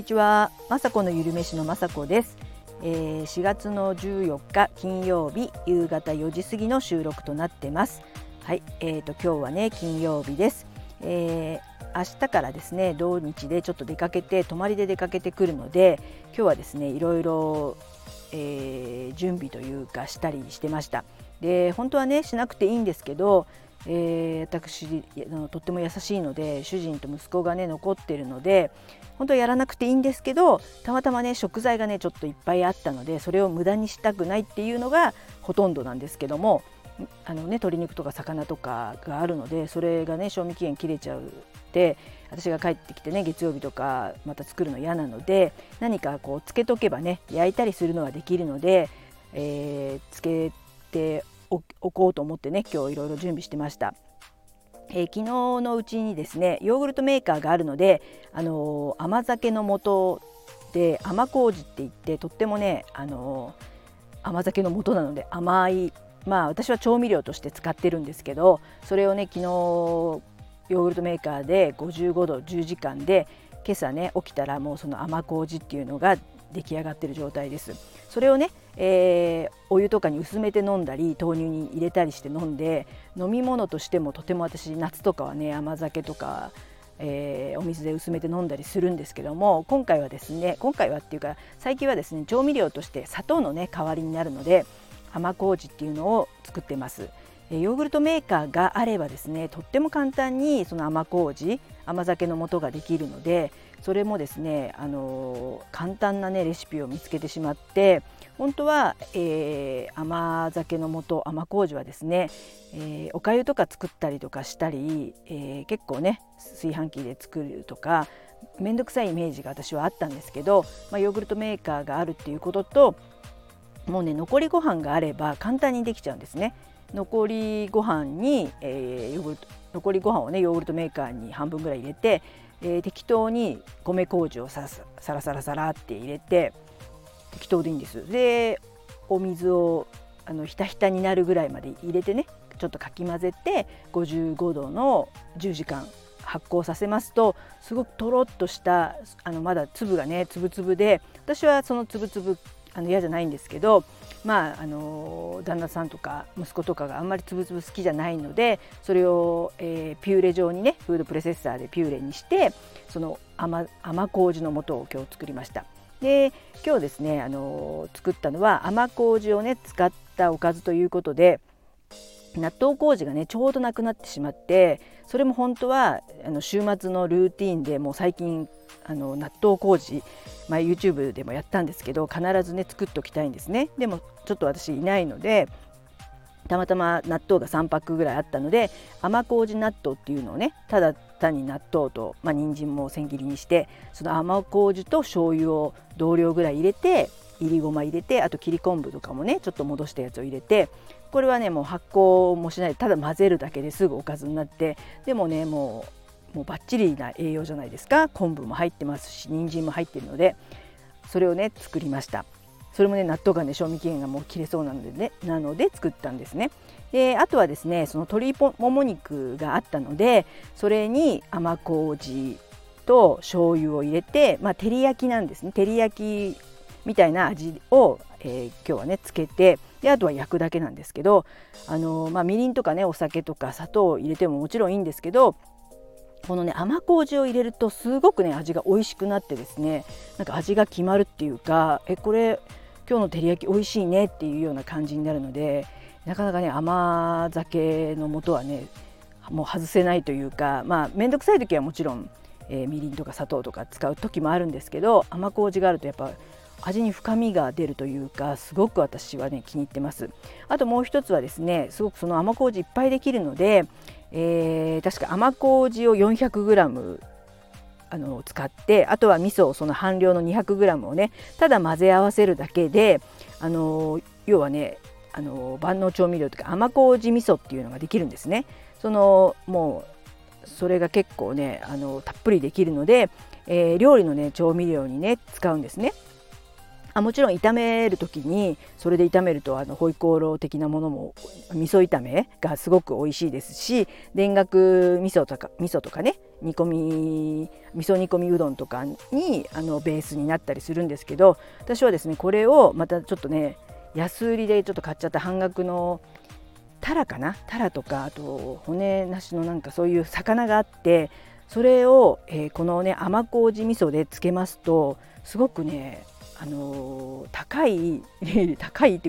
にちは、まさこのゆるめしのまさこです。4月の14日金曜日夕方4時過ぎの収録となってます。はい、今日はね金曜日です。明日からですね同日でちょっと出かけて泊まりで出かけてくるので、今日はですねいろいろ、準備というかしたりしてました。で本当はねしなくていいんですけど、私とっても優しいので主人と息子がね残ってるので本当はやらなくていいんですけど、たまたまね食材がねちょっといっぱいあったのでそれを無駄にしたくないっていうのがほとんどなんですけども、鶏肉とか魚とかがあるのでそれがね賞味期限切れちゃうで、私が帰ってきてね月曜日とかまた作るの嫌なので、何かこうつけとけばね焼いたりするのはできるので、つけておこうと思ってね今日いろいろ準備してました。昨日のうちにですねヨーグルトメーカーがあるので、甘酒の素で甘麹って言ってとってもね、甘酒の素なので甘い、私は調味料として使ってるんですけど、それをね昨日ヨーグルトメーカーで55度10時間で今朝ね起きたらもうその甘麹っていうのが出来上がってる状態です。それをね、お湯とかに薄めて飲んだり豆乳に入れたりして飲んで、飲み物としてもとても私夏とかはね甘酒とか、お水で薄めて飲んだりするんですけども、最近はですね調味料として砂糖のね代わりになるので甘麹っていうのを作ってます。ヨーグルトメーカーがあればですねとっても簡単にその甘麹甘酒の素ができるので、それもですね、簡単な、レシピを見つけてしまって、本当は、甘酒の素甘麹はですね、おかゆとか作ったりとかしたり、結構ね炊飯器で作るとかめんどくさいイメージが私はあったんですけど、ヨーグルトメーカーがあるっていうことと、もうね残りご飯があれば簡単にできちゃうんですね。残りご飯をねヨーグルトメーカーに半分ぐらい入れて、適当に米麹をサラサラって入れて適当でいいんです。でお水をひたひたになるぐらいまで入れてねちょっとかき混ぜて55度の10時間発酵させますと、すごくとろっとしたまだ粒がね粒々で、私はその粒々嫌じゃないんですけど、旦那さんとか息子とかがあんまりつぶつぶ好きじゃないので、それを、ピューレ状にねフードプロセッサーでピューレにして、その甘麹の素を今日作りました。で今日ですね、作ったのは甘麹をね使ったおかずということで、納豆麹がねちょうどなくなってしまって、それも本当は週末のルーティーンでもう最近納豆麹、YouTube でもやったんですけど必ずね作っておきたいんですね。でもちょっと私いないので、たまたま納豆が3パックぐらいあったので甘麹納豆っていうのをね、ただ単に納豆と、人参も千切りにして、その甘麹と醤油を同量ぐらい入れて、いりごま入れて、あと切り昆布とかもねちょっと戻したやつを入れて、これはねもう発酵もしないでただ混ぜるだけですぐおかずになって、でもねもうバッチリな栄養じゃないですか。昆布も入ってますし人参も入っているので、それをね作りました。それもね納豆がね賞味期限がもう切れそうなのでね、作ったんですね。であとはですねその鶏もも肉があったので、それに甘麹と醤油を入れて、照り焼きなんですね。照り焼きみたいな味を、今日はねつけて、であとは焼くだけなんですけど、みりんとかねお酒とか砂糖を入れてももちろんいいんですけど、このね甘麹を入れるとすごくね味が美味しくなってですね、なんか味が決まるっていうか、これ今日の照り焼き美味しいねっていうような感じになるので、なかなかね甘酒の素はねもう外せないというか、めんどくさい時はもちろん、みりんとか砂糖とか使う時もあるんですけど、甘麹があるとやっぱ味に深みが出るというか、すごく私はね気に入ってます。あともう一つはですね、すごくその甘麹いっぱいできるので、確か甘麹を 400g 使って、あとは味噌をその半量の 200g をねただ混ぜ合わせるだけで、要はね万能調味料というか甘麹味噌っていうのができるんですね。それが結構ねたっぷりできるので、料理のね調味料にね使うんですね。もちろん炒める時にそれで炒めるとホイコーロー的なものも味噌炒めがすごく美味しいですし、田楽味噌とかね、煮込み味噌煮込みうどんとかにベースになったりするんですけど、私はですねこれをまたちょっとね安売りでちょっと買っちゃった半額のタラかな、タラとかあと骨なしのなんかそういう魚があって、それを、このね甘麹味噌でつけますとすごくね高いっていう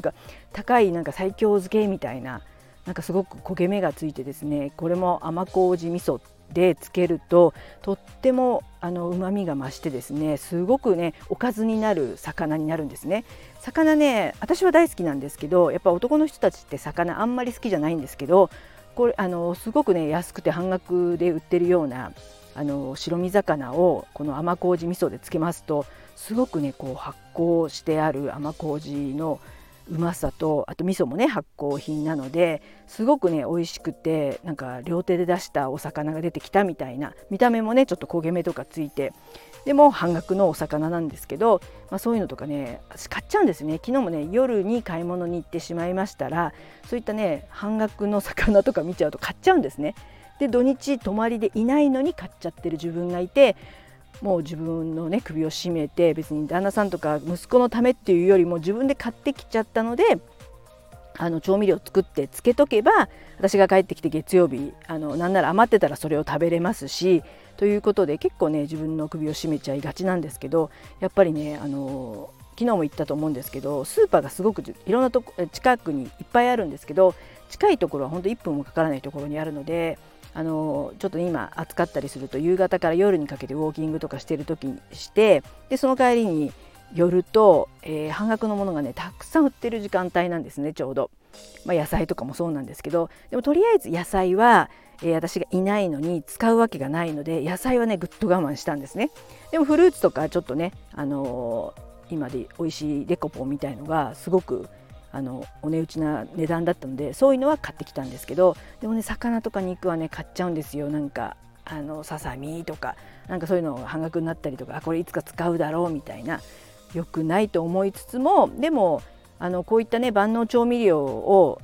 か高いなんか西京漬けみたいな、なんかすごく焦げ目がついてですね、これも甘麹味噌でつけるととってもうまみが増してですね、すごくねおかずになる魚になるんですね。魚ね私は大好きなんですけど、やっぱ男の人たちって魚あんまり好きじゃないんですけど、これすごくね安くて半額で売ってるような白身魚をこの甘麹味噌でつけますと、すごくねこう発酵してある甘麹のうまさと、あと味噌もね発酵品なのですごくね美味しくて、なんか料亭で出したお魚が出てきたみたいな、見た目もねちょっと焦げ目とかついて、でも半額のお魚なんですけど、そういうのとかね買っちゃうんですね。昨日もね夜に買い物に行ってしまいましたら、そういったね半額の魚とか見ちゃうと買っちゃうんですね。で土日泊まりでいないのに買っちゃってる自分がいて、もう自分のね首を絞めて、別に旦那さんとか息子のためっていうよりも自分で買ってきちゃったので、調味料を作ってつけとけば私が帰ってきて月曜日なんなら余ってたらそれを食べれますし、ということで結構ね自分の首を絞めちゃいがちなんですけど、やっぱりね昨日も言ったと思うんですけど、スーパーがすごくいろんなとこ近くにいっぱいあるんですけど、近いところは本当1分もかからないところにあるので、ちょっと今暑かったりすると夕方から夜にかけてウォーキングとかしてる時にして、でその帰りに寄ると、半額のものがねたくさん売ってる時間帯なんですね、ちょうど、野菜とかもそうなんですけど、でもとりあえず野菜は、私がいないのに使うわけがないので野菜はねぐっと我慢したんですね。でもフルーツとかちょっとね、今で美味しいデコポンみたいのがすごくお値打ちな値段だったので、そういうのは買ってきたんですけど、でもね魚とか肉はね買っちゃうんですよ。なんかささみとかなんかそういうの半額になったりとか、これいつか使うだろうみたいな、良くないと思いつつも、でもこういったね万能調味料を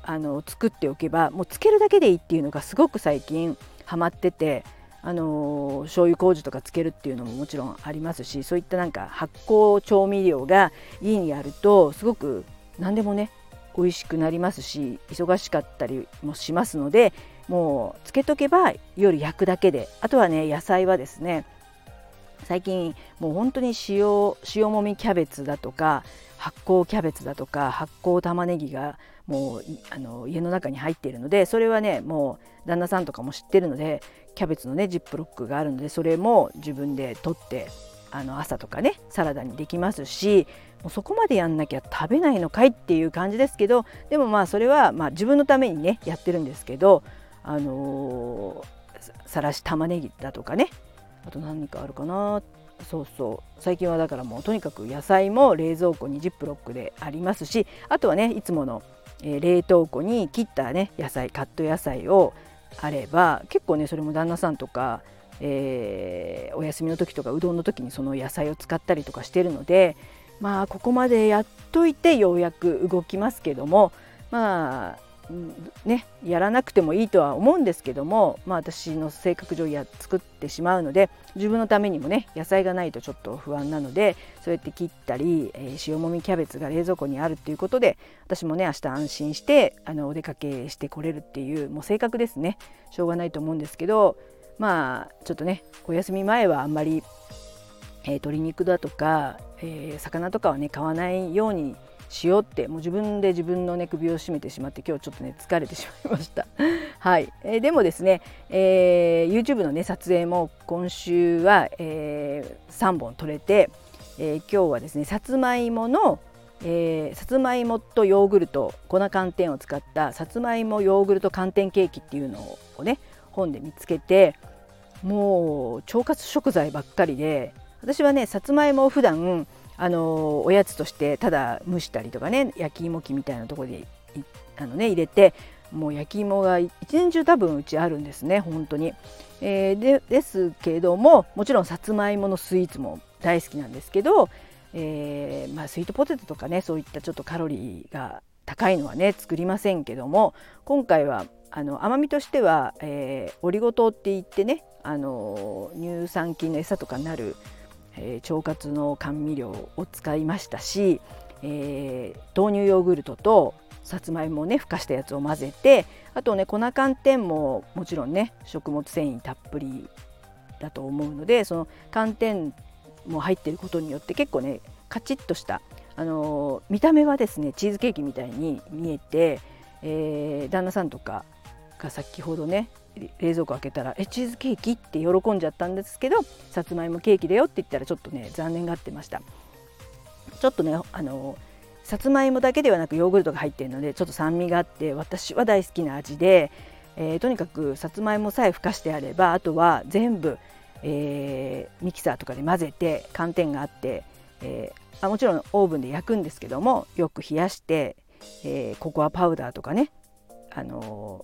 作っておけばもうつけるだけでいいっていうのがすごく最近ハマってて、醤油麹とかつけるっていうのももちろんありますし、そういったなんか発酵調味料が家にあるとすごく何でもね美味しくなりますし、忙しかったりもしますので、もうつけとけば夜焼くだけで、あとはね野菜はですね最近もう本当に塩もみキャベツだとか発酵キャベツだとか発酵玉ねぎがもう家の中に入っているので、それはねもう旦那さんとかも知ってるので、キャベツのねジップロックがあるのでそれも自分で取って朝とかねサラダにできますし、もうそこまでやんなきゃ食べないのかいっていう感じですけど、でもそれは自分のためにねやってるんですけど、さらし玉ねぎだとかね、あと何かあるかな、最近はだからもうとにかく野菜も冷蔵庫にジップロックでありますし、あとはねいつもの冷凍庫に切ったね野菜カット野菜をあれば結構ねそれも旦那さんとかお休みの時とかうどんの時にその野菜を使ったりとかしてるので、ここまでやっといてようやく動きますけども、やらなくてもいいとは思うんですけども、私の性格上作ってしまうので、自分のためにもね野菜がないとちょっと不安なので、そうやって切ったり、塩もみキャベツが冷蔵庫にあるっていうことで、私もね明日安心してお出かけしてこれるっていう、もう性格ですね、しょうがないと思うんですけど、ちょっとねお休み前はあんまり、鶏肉だとか、魚とかはね買わないようにしようって、もう自分の、ね、首を絞めてしまって今日ちょっとね疲れてしまいましたはい、でもですね、YouTube のね撮影も今週は、3本撮れて、今日はですねさつまいもとヨーグルト粉寒天を使ったさつまいもヨーグルト寒天ケーキっていうのをね本で見つけて、もう腸活食材ばっかりで、私はねさつまいもを普段おやつとしてただ蒸したりとかね焼き芋機みたいなところで入れて、もう焼き芋が一年中多分うちあるんですね本当に、ですけども、もちろんさつまいものスイーツも大好きなんですけど、スイートポテトとかねそういったちょっとカロリーが高いのはね作りませんけども、今回は甘みとしては、オリゴ糖っていってね、乳酸菌の餌とかになる、腸活の甘味料を使いましたし、豆乳ヨーグルトとさつまいもをねふかしたやつを混ぜて、あとね粉寒天ももちろんね食物繊維たっぷりだと思うので、その寒天も入っていることによって結構ねカチッとした、見た目はですねチーズケーキみたいに見えて、旦那さんとかが先ほどね冷蔵庫開けたらチーズケーキって喜んじゃったんですけど、さつまいもケーキだよって言ったらちょっとね残念がってました。ちょっとねさつまいもだけではなくヨーグルトが入っているのでちょっと酸味があって私は大好きな味で、とにかくさつまいもさえふかしてあればあとは全部、ミキサーとかで混ぜて寒天があって、もちろんオーブンで焼くんですけどもよく冷やして、ココアパウダーとかね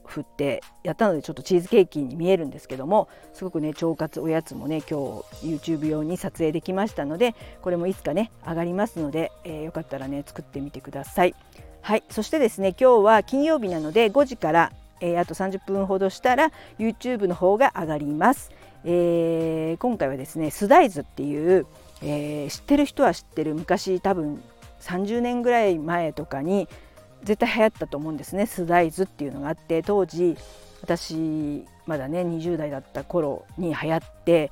振ってやったのでちょっとチーズケーキに見えるんですけども、すごくね腸活おやつもね今日 YouTube 用に撮影できましたのでこれもいつかね上がりますので、よかったらね作ってみてください。はい、そしてですね今日は金曜日なので5時から、あと30分ほどしたら YouTube の方が上がります。今回はですね酢大豆っていう、知ってる人は知ってる、昔多分30年ぐらい前とかに絶対流行ったと思うんですね。酢大豆っていうのがあって、当時私まだね20代だった頃に流行って、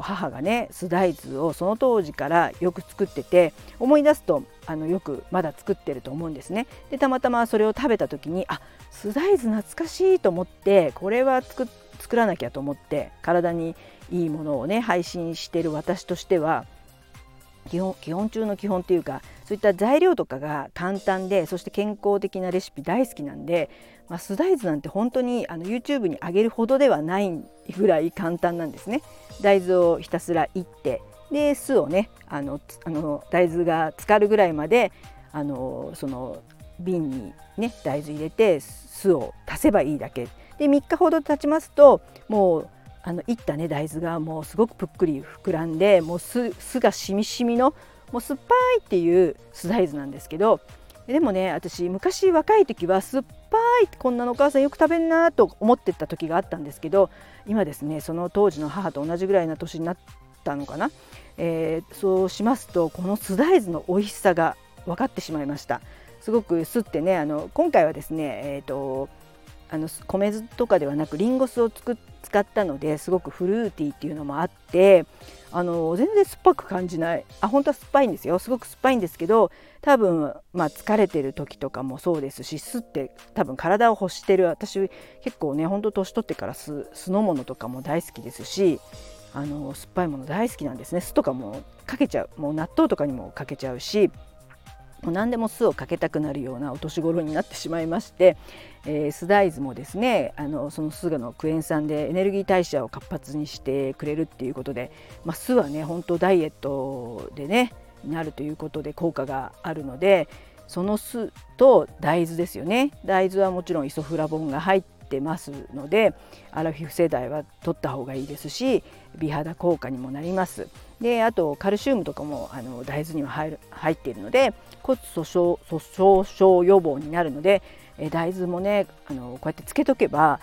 母がね酢大豆をその当時からよく作ってて、思い出すとよくまだ作ってると思うんですね。でたまたまそれを食べた時に酢大豆懐かしいと思って、これは作らなきゃと思って、体にいいものをね配信してる私としては基本中の基本というか、そういった材料とかが簡単でそして健康的なレシピ大好きなんで、酢大豆なんて本当にYouTube に上げるほどではないぐらい簡単なんですね。大豆をひたすらいって、で酢をね大豆が浸かるぐらいまでその瓶にね大豆入れて酢を足せばいいだけで、3日ほど経ちますともういったね大豆がもうすごくぷっくり膨らんで、もう酢がしみしみのもう酸っぱいっていう酢大豆なんですけど、でもね私昔若い時は酸っぱいってこんなのお母さんよく食べんなと思ってた時があったんですけど、今ですねその当時の母と同じぐらいな年になったのかな、そうしますとこの酢大豆の美味しさが分かってしまいました。すごく酢ってね今回はですね米酢とかではなくリンゴ酢を使ったのですごくフルーティーっていうのもあって、全然酸っぱく感じない。本当は酸っぱいんですよ、すごく酸っぱいんですけど、多分疲れてる時とかもそうですし、酢って多分体を欲してる、私結構ね本当年取ってから酢のものとかも大好きですし、酸っぱいもの大好きなんですね。酢とかもかけちゃう、もう納豆とかにもかけちゃうし、もう何でも酢をかけたくなるようなお年頃になってしまいまして、酢大豆もですねその酢のクエン酸でエネルギー代謝を活発にしてくれるっていうことで、酢はね本当ダイエットでねなるということで効果があるので、その酢と大豆ですよね。大豆はもちろんイソフラボンが入ってますのでアラフィフ世代は取った方がいいですし、美肌効果にもなります。であとカルシウムとかも大豆には入っているので骨粗しょう予防になるので、大豆もねこうやってつけとけば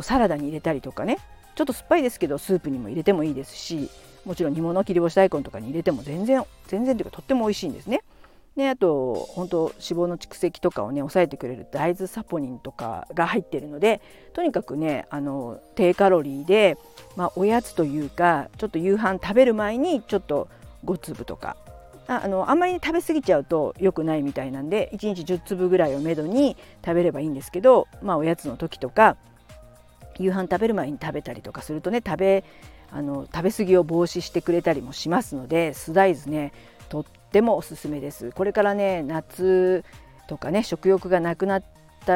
サラダに入れたりとかね、ちょっと酸っぱいですけどスープにも入れてもいいですし、もちろん煮物切り干し大根とかに入れても全然というかとっても美味しいんですね。であと本当脂肪の蓄積とかをね抑えてくれる大豆サポニンとかが入っているので、とにかくね低カロリーで、おやつというかちょっと夕飯食べる前にちょっと5粒とかあんまり食べ過ぎちゃうと良くないみたいなんで、1日10粒ぐらいをめどに食べればいいんですけど、おやつの時とか夕飯食べる前に食べたりとかするとね食べ過ぎを防止してくれたりもしますので、酢大豆ねとってもおすすめです。これからね夏とかね食欲がなくなっ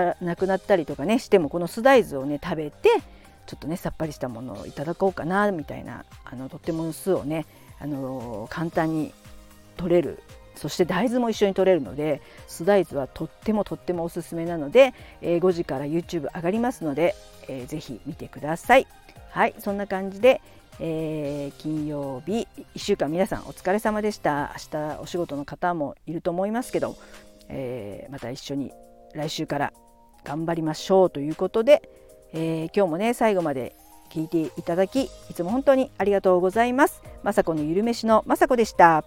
たりとかねしても、この酢大豆をね食べてちょっとねさっぱりしたものをいただこうかなみたいな、とっても酢をね簡単に取れる、そして大豆も一緒に取れるので酢大豆はとってもおすすめなので、5時から YouTube 上がりますので、ぜひ見てください。はい、そんな感じで、金曜日1週間皆さんお疲れ様でした。明日お仕事の方もいると思いますけど、また一緒に来週から頑張りましょうということで、今日もね最後まで聞いていただきいつも本当にありがとうございます。まさこのゆるめしのまさこでした。